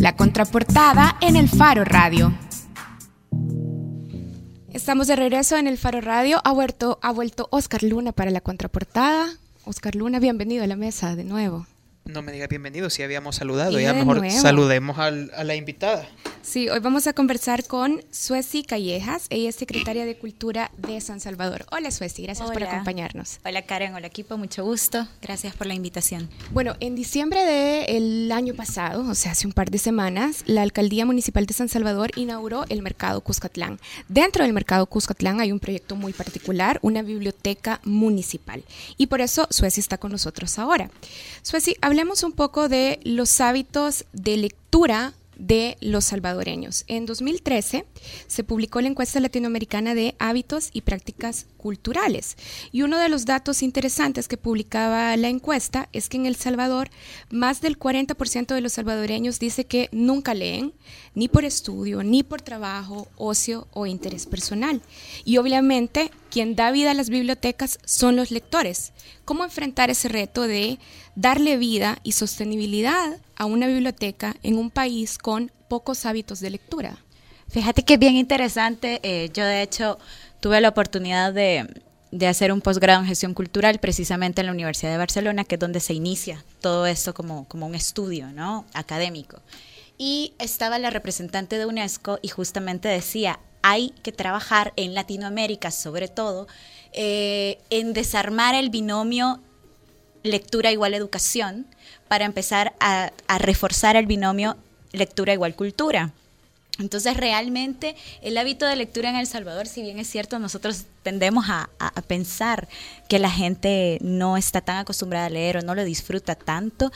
La contraportada en El Faro Radio. Estamos de regreso en El Faro Radio. Ha vuelto Oscar Luna para la contraportada. Oscar Luna, bienvenido a la mesa de nuevo. No me digas bienvenido, si habíamos saludado, ya mejor nuevo. Saludemos a la invitada. Sí, hoy vamos a conversar con Suecy Callejas, ella es secretaria de Cultura de San Salvador. Hola Suecy, gracias por acompañarnos. Hola Karen, hola equipo, mucho gusto, gracias por la invitación. Bueno, en diciembre del año pasado, o sea hace un par de semanas, la Alcaldía Municipal de San Salvador inauguró el Mercado Cuscatlán. Dentro del Mercado Cuscatlán hay un proyecto muy particular, una biblioteca municipal. Y por eso Suecy está con nosotros ahora. Suecy, hablemos un poco de los hábitos de lectura de los salvadoreños. En 2013 se publicó la encuesta latinoamericana de hábitos y prácticas culturales y uno de los datos interesantes que publicaba la encuesta es que en El Salvador más del 40% de los salvadoreños dice que nunca leen, ni por estudio, ni por trabajo, ocio o interés personal. Y obviamente quien da vida a las bibliotecas son los lectores. ¿Cómo enfrentar ese reto de darle vida y sostenibilidad a una biblioteca en un país con pocos hábitos de lectura? Fíjate que es bien interesante. Yo de hecho tuve la oportunidad de hacer un posgrado en gestión cultural precisamente en la Universidad de Barcelona, que es donde se inicia todo esto como un estudio, ¿no?, académico. Y estaba la representante de UNESCO y justamente decía, hay que trabajar en Latinoamérica sobre todo en desarmar el binomio lectura igual educación para empezar a reforzar el binomio lectura igual cultura. Entonces realmente el hábito de lectura en El Salvador, si bien es cierto, nosotros tendemos a pensar que la gente no está tan acostumbrada a leer o no lo disfruta tanto,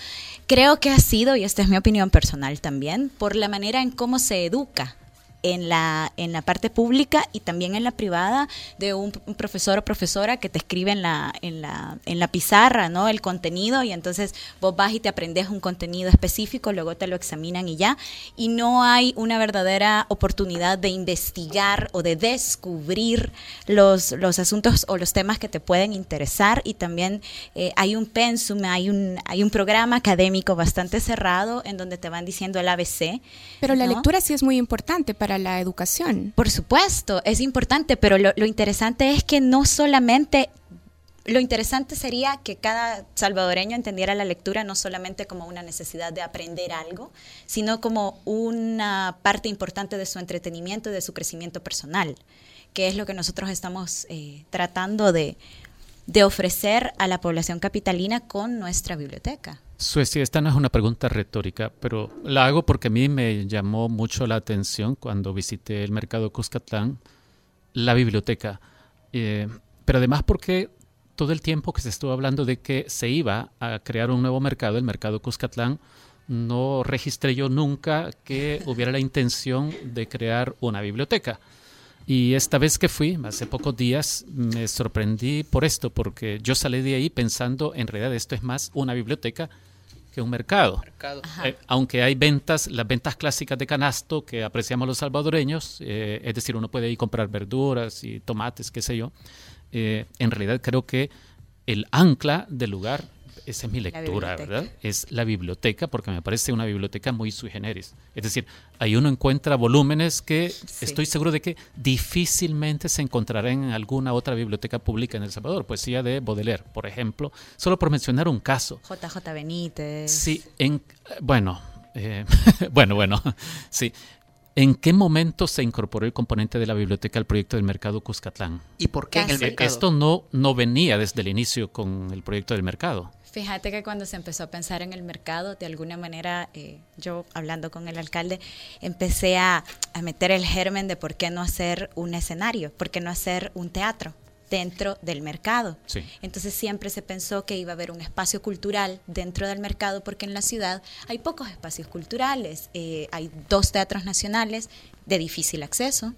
creo que ha sido, y esta es mi opinión personal también, por la manera en cómo se educa en la parte pública y también en la privada, de un profesor o profesora que te escribe en la pizarra, ¿no?, el contenido, y entonces vos vas y te aprendes un contenido específico, luego te lo examinan y ya, y no hay una verdadera oportunidad de investigar o de descubrir los asuntos o los temas que te pueden interesar. Y también hay un pensum, hay un programa académico bastante cerrado en donde te van diciendo el ABC. Pero la lectura sí es muy importante para la educación. Por supuesto, es importante, pero lo interesante es que no solamente, lo interesante sería que cada salvadoreño entendiera la lectura no solamente como una necesidad de aprender algo, sino como una parte importante de su entretenimiento y de su crecimiento personal, que es lo que nosotros estamos tratando de ofrecer a la población capitalina con nuestra biblioteca. Suecy, esta no es una pregunta retórica, pero la hago porque a mí me llamó mucho la atención cuando visité el Mercado Cuscatlán, la biblioteca, pero además porque todo el tiempo que se estuvo hablando de que se iba a crear un nuevo mercado, el Mercado Cuscatlán, no registré yo nunca que hubiera la intención de crear una biblioteca. Y esta vez que fui, hace pocos días, me sorprendí por esto, porque yo salí de ahí pensando, en realidad esto es más una biblioteca que un mercado. Aunque hay ventas, las ventas clásicas de canasto que apreciamos los salvadoreños, es decir, uno puede ir a comprar verduras y tomates, qué sé yo, en realidad creo que el ancla del lugar, esa es mi lectura, ¿verdad?, es la biblioteca, porque me parece una biblioteca muy sui generis. Es decir, ahí uno encuentra volúmenes que estoy seguro de que difícilmente se encontrarán en alguna otra biblioteca pública en El Salvador. Poesía de Baudelaire, por ejemplo, solo por mencionar un caso. J.J. Benítez. Sí, sí. ¿En qué momento se incorporó el componente de la biblioteca al proyecto del Mercado Cuscatlán? ¿Y por qué en el mercado? Esto no venía desde el inicio con el proyecto del mercado. Fíjate que cuando se empezó a pensar en el mercado, de alguna manera, yo hablando con el alcalde, empecé a meter el germen de por qué no hacer un escenario, por qué no hacer un teatro dentro del mercado. Sí. Entonces siempre se pensó que iba a haber un espacio cultural dentro del mercado, porque en la ciudad hay pocos espacios culturales. Hay 2 teatros nacionales de difícil acceso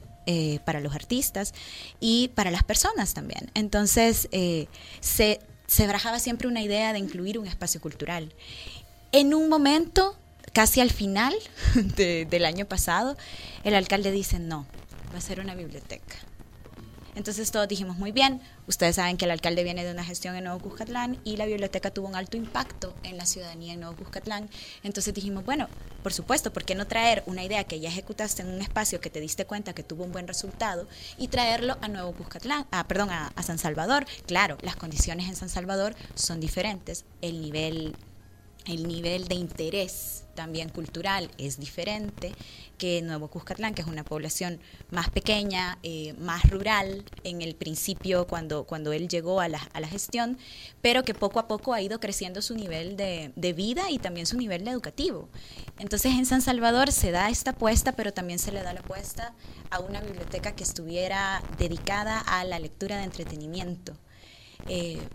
para los artistas y para las personas también. Entonces se barajaba siempre una idea de incluir un espacio cultural. En un momento, casi al final del año pasado, el alcalde dice, no, va a ser una biblioteca. Entonces todos dijimos, muy bien, ustedes saben que el alcalde viene de una gestión en Nuevo Cuscatlán y la biblioteca tuvo un alto impacto en la ciudadanía en Nuevo Cuscatlán. Entonces dijimos, bueno, por supuesto, ¿por qué no traer una idea que ya ejecutaste en un espacio que te diste cuenta que tuvo un buen resultado y traerlo a Nuevo Cuscatlán, a San Salvador? Claro, las condiciones en San Salvador son diferentes, el nivel de interés también cultural es diferente que Nuevo Cuscatlán, que es una población más pequeña, más rural en el principio cuando él llegó a la gestión, pero que poco a poco ha ido creciendo su nivel de vida y también su nivel educativo. Entonces en San Salvador se da esta apuesta, pero también se le da la apuesta a una biblioteca que estuviera dedicada a la lectura de entretenimiento,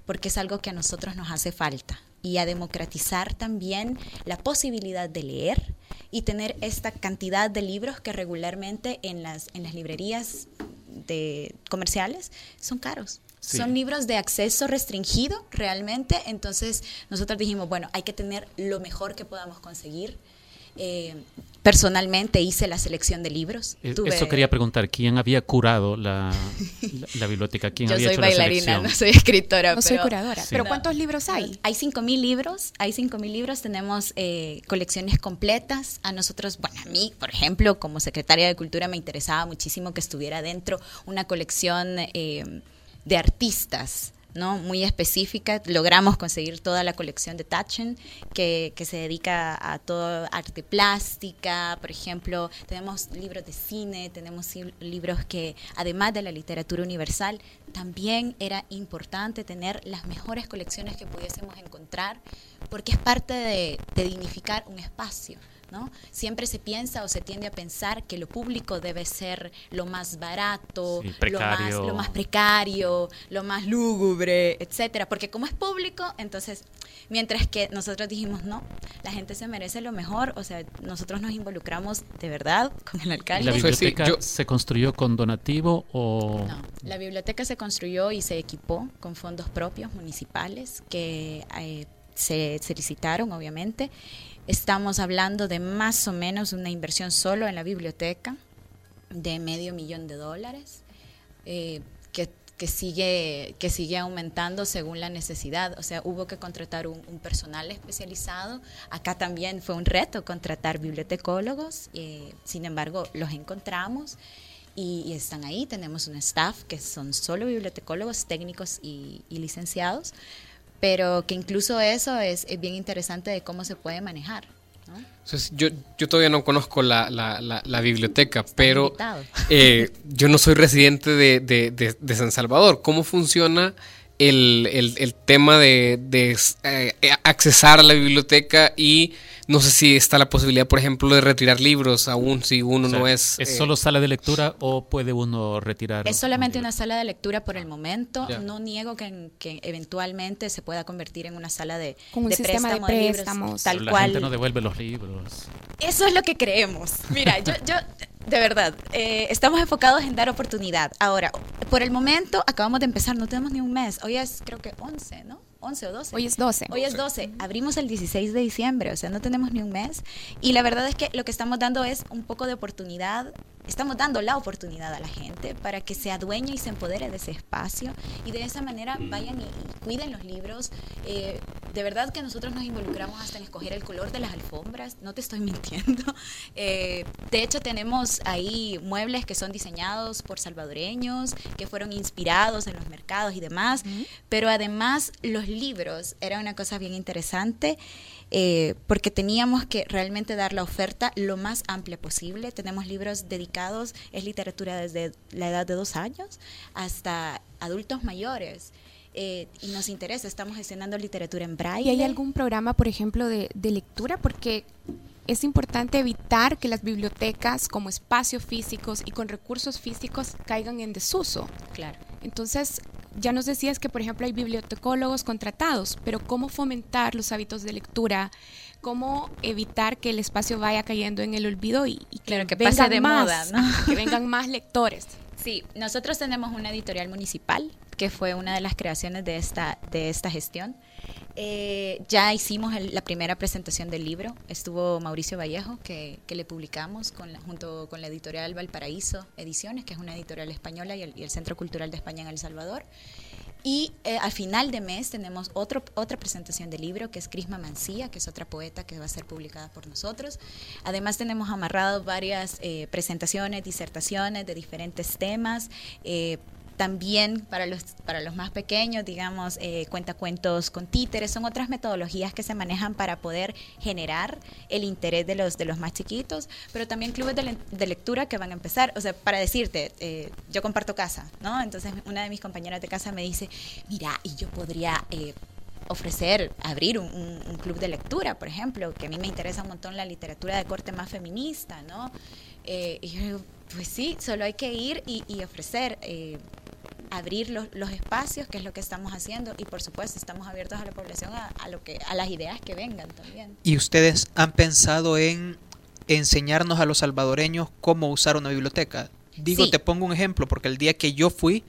porque es algo que a nosotros nos hace falta, y a democratizar también la posibilidad de leer y tener esta cantidad de libros que regularmente en las librerías comerciales son caros. Sí. Son libros de acceso restringido realmente, entonces nosotros dijimos, bueno, hay que tener lo mejor que podamos conseguir. Personalmente hice la selección de libros. Eso quería preguntar, ¿quién había curado la biblioteca? ¿Quién había hecho la selección? Yo soy bailarina, no soy escritora. No soy curadora, sí. ¿Pero cuántos libros hay? Hay 5.000 libros, tenemos colecciones completas. A nosotros, bueno, a mí, por ejemplo, como secretaria de Cultura me interesaba muchísimo que estuviera dentro una colección de artistas, ¿no? Muy específica. Logramos conseguir toda la colección de Tachen, que se dedica a todo arte plástica, por ejemplo. Tenemos libros de cine, tenemos libros que, además de la literatura universal, también era importante tener las mejores colecciones que pudiésemos encontrar, porque es parte de dignificar un espacio, ¿no? Siempre se piensa o se tiende a pensar que lo público debe ser lo más barato, sí, lo más precario, lo más lúgubre, etcétera, porque como es público, entonces, mientras que nosotros dijimos, no, la gente se merece lo mejor, o sea, nosotros nos involucramos de verdad con el alcalde. ¿La biblioteca se construyó con donativo o...? No, la biblioteca se construyó y se equipó con fondos propios municipales que se solicitaron, obviamente. Estamos hablando de más o menos una inversión solo en la biblioteca de $500,000, que sigue aumentando según la necesidad. O sea, hubo que contratar un personal especializado. Acá también fue un reto contratar bibliotecólogos, sin embargo, los encontramos y están ahí. Tenemos un staff que son solo bibliotecólogos, técnicos y licenciados, pero que incluso eso es bien interesante de cómo se puede manejar, ¿no? Entonces, yo todavía no conozco la biblioteca, pero yo no soy residente de San Salvador. ¿Cómo funciona el tema de accesar a la biblioteca? Y no sé si está la posibilidad, por ejemplo, de retirar libros, aún si uno, o sea, no es... ¿Es solo sala de lectura o puede uno retirar? Es solamente una sala de lectura por el momento. Yeah. No niego que eventualmente se pueda convertir en una sala de préstamo. Con un sistema de préstamos. Tal cual. La gente no devuelve los libros. Eso es lo que creemos. Mira, yo de verdad, estamos enfocados en dar oportunidad. Ahora, por el momento, acabamos de empezar, no tenemos ni un mes. Hoy es, creo que 11, ¿no? 11 o 12. Hoy es 12. Hoy es 12. Abrimos el 16 de diciembre, o sea, no tenemos ni un mes. Y la verdad es que lo que estamos dando es un poco de oportunidad. Estamos dando la oportunidad a la gente para que se adueñe y se empodere de ese espacio. Y de esa manera vayan y cuiden los libros. De verdad que nosotros nos involucramos hasta en escoger el color de las alfombras. No te estoy mintiendo. De hecho, tenemos ahí muebles que son diseñados por salvadoreños, que fueron inspirados en los mercados y demás. Uh-huh. Pero además, los libros era una cosa bien interesante, porque teníamos que realmente dar la oferta lo más amplia posible. Tenemos libros dedicados, es literatura desde la edad de 2 años hasta adultos mayores, y nos interesa, estamos gestionando literatura en braille. ¿Y hay algún programa, por ejemplo, de lectura? Porque es importante evitar que las bibliotecas como espacios físicos y con recursos físicos caigan en desuso. Claro. Entonces, ya nos decías que, por ejemplo, hay bibliotecólogos contratados, pero ¿cómo fomentar los hábitos de lectura? ¿Cómo evitar que el espacio vaya cayendo en el olvido y claro, que pase de moda, ¿no? Que vengan más lectores? Sí, nosotros tenemos una editorial municipal que fue una de las creaciones de esta gestión. Ya hicimos la primera presentación del libro, estuvo Mauricio Vallejo, que le publicamos junto con la editorial Valparaíso Ediciones, que es una editorial española, y el Centro Cultural de España en El Salvador. Y al final de mes tenemos otra presentación de libro, que es Crisma Mancía, que es otra poeta que va a ser publicada por nosotros. Además tenemos amarrado varias presentaciones, disertaciones de diferentes temas. También para los más pequeños, digamos, cuentacuentos con títeres, son otras metodologías que se manejan para poder generar el interés de los más chiquitos, pero también clubes de lectura que van a empezar. O sea, para decirte, yo comparto casa, ¿no? Entonces una de mis compañeras de casa me dice, mira, y yo podría abrir un club de lectura, por ejemplo, que a mí me interesa un montón la literatura de corte más feminista, ¿no? Y yo digo, pues sí, solo hay que ir y ofrecer, abrir los espacios, que es lo que estamos haciendo, y por supuesto estamos abiertos a la población a las ideas que vengan también. ¿Y ustedes han pensado en enseñarnos a los salvadoreños cómo usar una biblioteca? Digo, sí. Te pongo un ejemplo, porque el día que yo fui,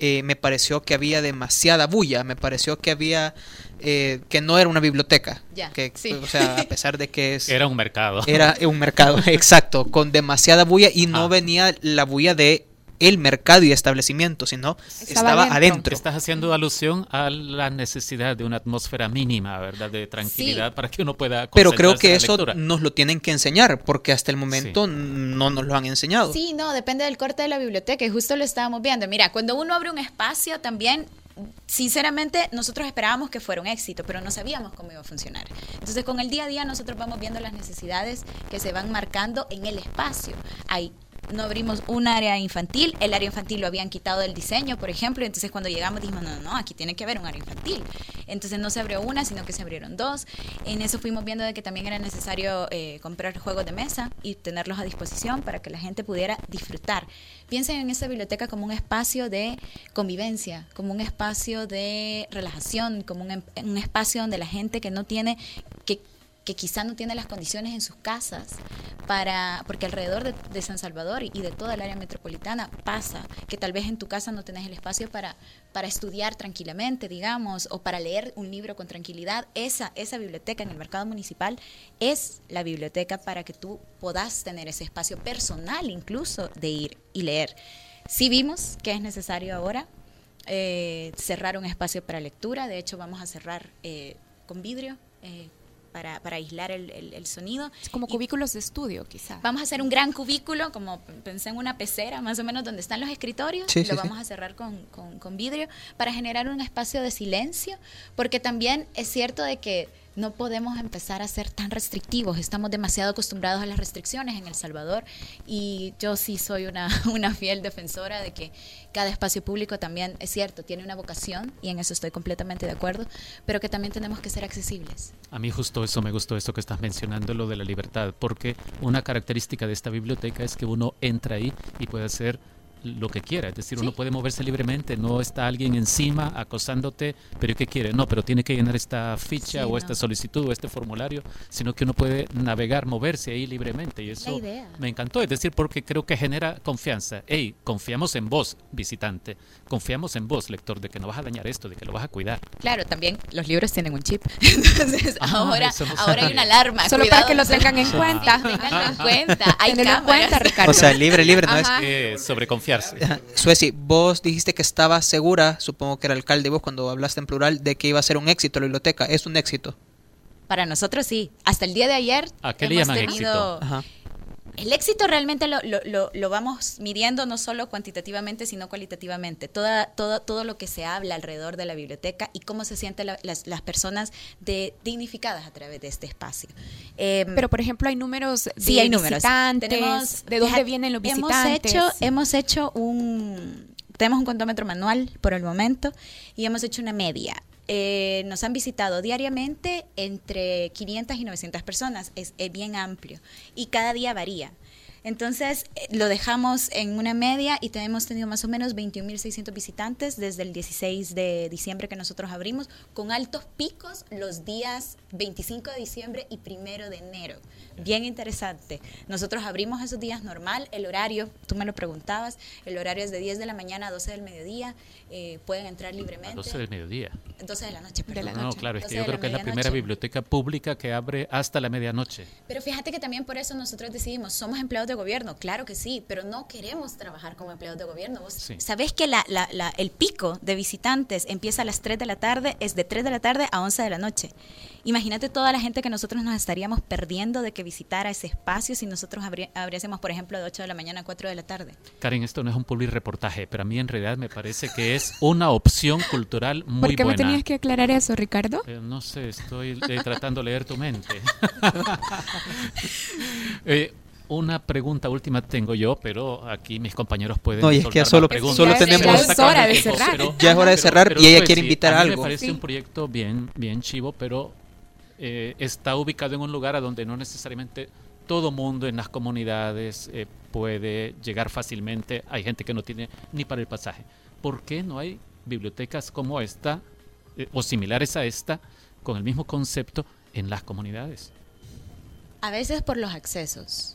me pareció que había demasiada bulla, me pareció que había que no era una biblioteca, ya, que, sí. O sea, a pesar de que era un mercado. Era un mercado, exacto, con demasiada bulla, y no venía la bulla de el mercado y establecimiento, sino estaba adentro. Estás haciendo alusión a la necesidad de una atmósfera mínima, ¿verdad? De tranquilidad, sí, para que uno pueda concentrarse. Pero creo que eso nos lo tienen que enseñar, porque hasta el momento no nos lo han enseñado. Sí, no, depende del corte de la biblioteca, y justo lo estábamos viendo. Mira, cuando uno abre un espacio también, sinceramente nosotros esperábamos que fuera un éxito, pero no sabíamos cómo iba a funcionar. Entonces con el día a día nosotros vamos viendo las necesidades que se van marcando en el espacio. No abrimos un área infantil, el área infantil lo habían quitado del diseño, por ejemplo, entonces cuando llegamos dijimos, no, aquí tiene que haber un área infantil. Entonces no se abrió una, sino que se abrieron dos. En eso fuimos viendo de que también era necesario comprar juegos de mesa y tenerlos a disposición para que la gente pudiera disfrutar. Piensen en esta biblioteca como un espacio de convivencia, como un espacio de relajación, como un espacio donde la gente que no tiene, que quizá no tiene las condiciones en sus casas, porque alrededor de San Salvador y de toda el área metropolitana pasa que tal vez en tu casa no tenés el espacio para estudiar tranquilamente, digamos, o para leer un libro con tranquilidad. Esa biblioteca en el mercado municipal es la biblioteca para que tú puedas tener ese espacio personal, incluso de ir y leer. Sí vimos que es necesario ahora cerrar un espacio para lectura. De hecho vamos a cerrar con vidrio, para aislar el sonido. Es como cubículos de estudio, quizás. Vamos a hacer un gran cubículo, como pensé en una pecera, más o menos donde están los escritorios, vamos a cerrar con vidrio, para generar un espacio de silencio, porque también es cierto de que no podemos empezar a ser tan restrictivos. Estamos demasiado acostumbrados a las restricciones en El Salvador, y yo sí soy una fiel defensora de que cada espacio público también, es cierto, tiene una vocación, y en eso estoy completamente de acuerdo, pero que también tenemos que ser accesibles. A mí justo eso, me gustó esto que estás mencionando, lo de la libertad, porque una característica de esta biblioteca es que uno entra ahí y puede hacer lo que quiera, es decir, uno puede moverse libremente, no está alguien encima acosándote, pero ¿qué quiere? No, pero tiene que llenar esta ficha esta solicitud o este formulario, sino que uno puede navegar, moverse ahí libremente, y eso me encantó, es decir, porque creo que genera confianza. Hey, confiamos en vos, visitante, confiamos en vos, lector, de que no vas a dañar esto, de que lo vas a cuidar. Claro, también los libros tienen un chip, entonces ahora hay una alarma, solo cuidado, para que lo tengan en cuenta. Hay cámaras. Ricardo. O sea, libre, no es sobreconfianza. Suecy, vos dijiste que estabas segura, supongo que era alcalde vos cuando hablaste en plural, de que iba a ser un éxito la biblioteca. ¿Es un éxito? Para nosotros sí. Hasta el día de ayer hemos tenido... El éxito realmente lo vamos midiendo no solo cuantitativamente, sino cualitativamente. Todo lo que se habla alrededor de la biblioteca y cómo se sienten las personas dignificadas a través de este espacio. Pero, por ejemplo, hay números de visitantes. ¿De dónde vienen los visitantes? Hemos hecho tenemos un contómetro manual por el momento y hemos hecho una media. Nos han visitado diariamente entre 500 y 900 personas, es bien amplio y cada día varía. Entonces lo dejamos en una media y hemos tenido más o menos 21.600 visitantes desde el 16 de diciembre que nosotros abrimos, con altos picos los días 25 de diciembre y 1 de enero. Bien interesante. Nosotros abrimos esos días normal. El horario, tú me lo preguntabas, el horario es de 10 de la mañana a 12 del mediodía. Pueden entrar libremente. ¿A 12 del mediodía? 12 de la noche, perdón. No, claro, es que yo creo que es la primera biblioteca pública que abre hasta la medianoche. Pero fíjate que también por eso nosotros decidimos, somos empleados de gobierno, claro que sí, pero no queremos trabajar como empleados de gobierno. ¿Vos sí sabés que el pico de visitantes empieza a las 3 de la tarde, es de 3 de la tarde a 11 de la noche? Imagínate toda la gente que nosotros nos estaríamos perdiendo de que visitara ese espacio si nosotros abriésemos, por ejemplo, de 8 de la mañana a 4 de la tarde. Karen, esto no es un publireportaje, pero a mí en realidad me parece que es una opción cultural muy buena. ¿Por qué me tenías que aclarar eso, Ricardo? No sé, estoy tratando de leer tu mente. Una pregunta última tengo yo, pero aquí mis compañeros pueden... No, y es que solo tenemos... Ya es hora de cerrar y ella quiere invitar a algo. Me parece un proyecto bien chivo, pero... está ubicado en un lugar a donde no necesariamente todo mundo en las comunidades puede llegar fácilmente. Hay gente que no tiene ni para el pasaje. ¿Por qué no hay bibliotecas como esta o similares a esta con el mismo concepto en las comunidades? A veces por los accesos.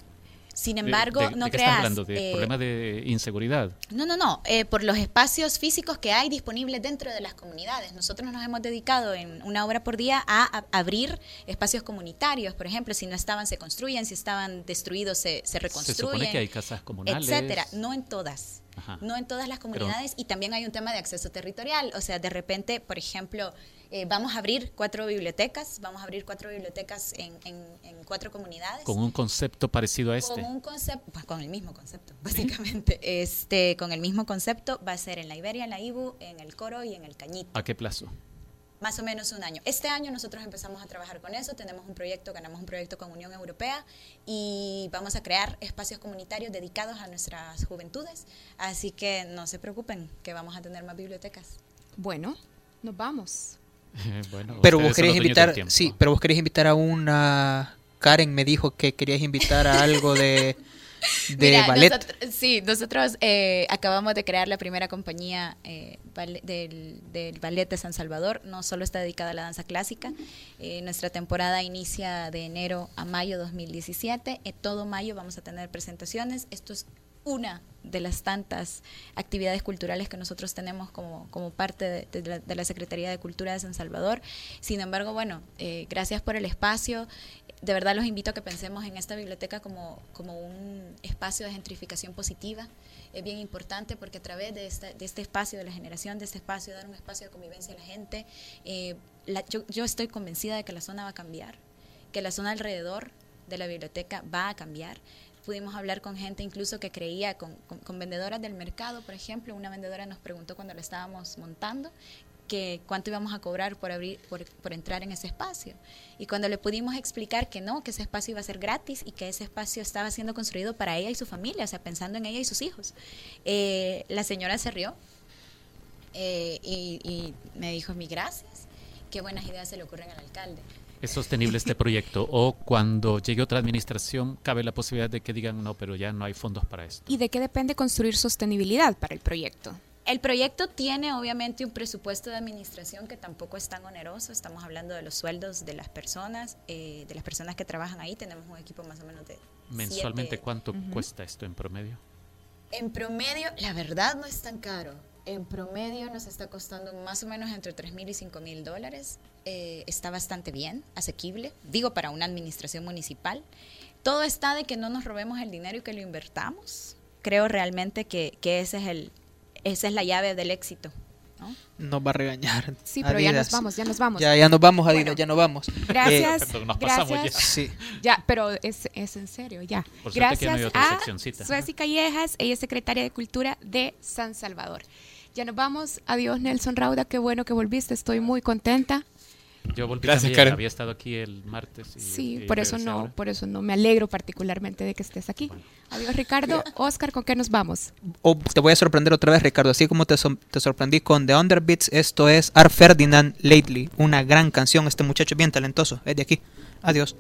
Sin embargo, no creas... ¿De qué estás hablando? ¿De problemas de inseguridad? No. Por los espacios físicos que hay disponibles dentro de las comunidades. Nosotros nos hemos dedicado en una obra por día a abrir espacios comunitarios. Por ejemplo, si no estaban, se construyen. Si estaban destruidos, se reconstruyen. Se supone que hay casas comunales. Etcétera. No en todas. Ajá. No en todas las comunidades. Pero, y también hay un tema de acceso territorial. O sea, de repente, por ejemplo... vamos a abrir 4 bibliotecas, en 4 comunidades. Con un concepto parecido a este. Con el mismo concepto, básicamente. ¿Sí? Con el mismo concepto va a ser en la Iberia, en la Ibu, en el Coro y en el Cañito. ¿A qué plazo? Más o menos un año. Este año nosotros empezamos a trabajar con eso, ganamos un proyecto con Unión Europea y vamos a crear espacios comunitarios dedicados a nuestras juventudes. Así que no se preocupen que vamos a tener más bibliotecas. Bueno, nos vamos. Bueno, pero vos querés invitar, sí, pero vos querés invitar a una... Karen me dijo que querías invitar a algo de Mira, ballet. Nosotros acabamos de crear la primera compañía del ballet de San Salvador. No solo está dedicada a la danza clásica. Nuestra temporada inicia de enero a mayo 2017. Todo mayo vamos a tener presentaciones. Esto es una de las tantas actividades culturales que nosotros tenemos como parte de la Secretaría de Cultura de San Salvador. Sin embargo, bueno, gracias por el espacio. De verdad los invito a que pensemos en esta biblioteca como un espacio de gentrificación positiva. Es bien importante porque a través de este espacio, de la generación de este espacio, dar un espacio de convivencia a la gente, yo estoy convencida de que la zona va a cambiar, que la zona alrededor de la biblioteca va a cambiar. Pudimos hablar con gente incluso que creía, con vendedoras del mercado, por ejemplo. Una vendedora nos preguntó cuando la estábamos montando que cuánto íbamos a cobrar por entrar en ese espacio. Y cuando le pudimos explicar que no, que ese espacio iba a ser gratis y que ese espacio estaba siendo construido para ella y su familia, o sea, pensando en ella y sus hijos. La señora se rió y me dijo, mis gracias, qué buenas ideas se le ocurren al alcalde. ¿Es sostenible este proyecto? O cuando llegue otra administración, cabe la posibilidad de que digan, no, pero ya no hay fondos para esto. ¿Y de qué depende construir sostenibilidad para el proyecto? El proyecto tiene obviamente un presupuesto de administración que tampoco es tan oneroso. Estamos hablando de los sueldos de las personas, que trabajan ahí. Tenemos un equipo más o menos de... ¿Mensualmente 7. Cuánto cuesta esto en promedio? En promedio, la verdad, no es tan caro. En promedio nos está costando más o menos entre $3,000 y $5,000. Está bastante bien, asequible, digo, para una administración municipal. Todo está de que no nos robemos el dinero y que lo invertamos. Creo realmente que esa es la llave del éxito, ¿no? Nos va a regañar. Sí, pero Adidas. Ya nos vamos. Ya nos vamos, Adidas, bueno, ya nos vamos. Gracias. Perdón, nos pasamos ya. Sí. Ya, pero es en serio, ya. Por gracias a Suecy Callejas, ella es secretaria de Cultura de San Salvador. Ya nos vamos. Adiós, Nelson Rauda. Qué bueno que volviste. Estoy muy contenta. Yo volví. Gracias, Karen. Había estado aquí el martes. Por eso no me alegro particularmente de que estés aquí. Bueno. Adiós, Ricardo. Oscar, ¿con qué nos vamos? Te voy a sorprender otra vez, Ricardo. Así como te sorprendí con The Underbeats, esto es Art Ferdinand Lately. Una gran canción. Este muchacho es bien talentoso. Es de aquí. Adiós.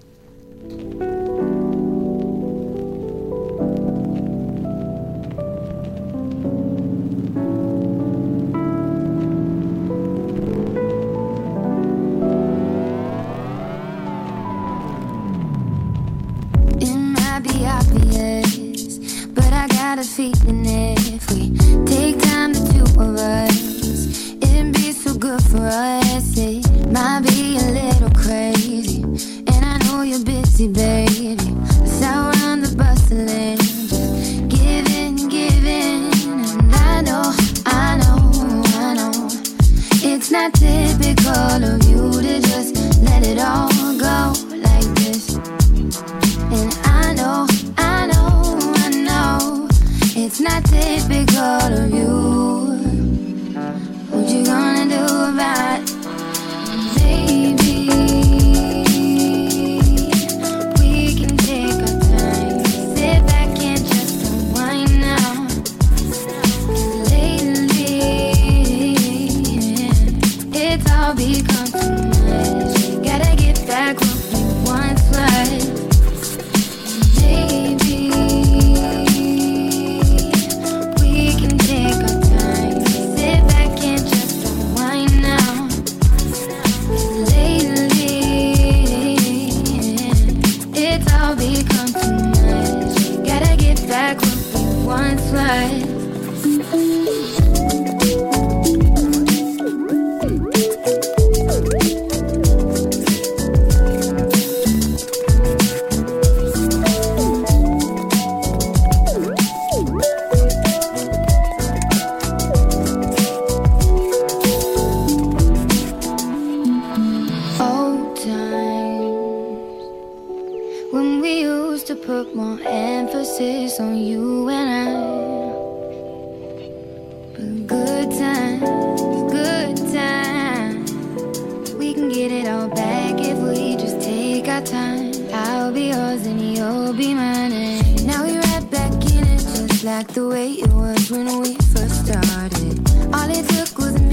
be obvious, but I got a feeling if we take time, the two of us, it'd be so good for us. It might be a little crazy, and I know you're busy, baby. Let's outrun the bustling, just giving, giving, and I know, I know, I know, it's not typical of you to just let it all go like this. And I know, I know, I know, it's not typical of you. What you gonna do about it? Like the way it was when we first started. All it took was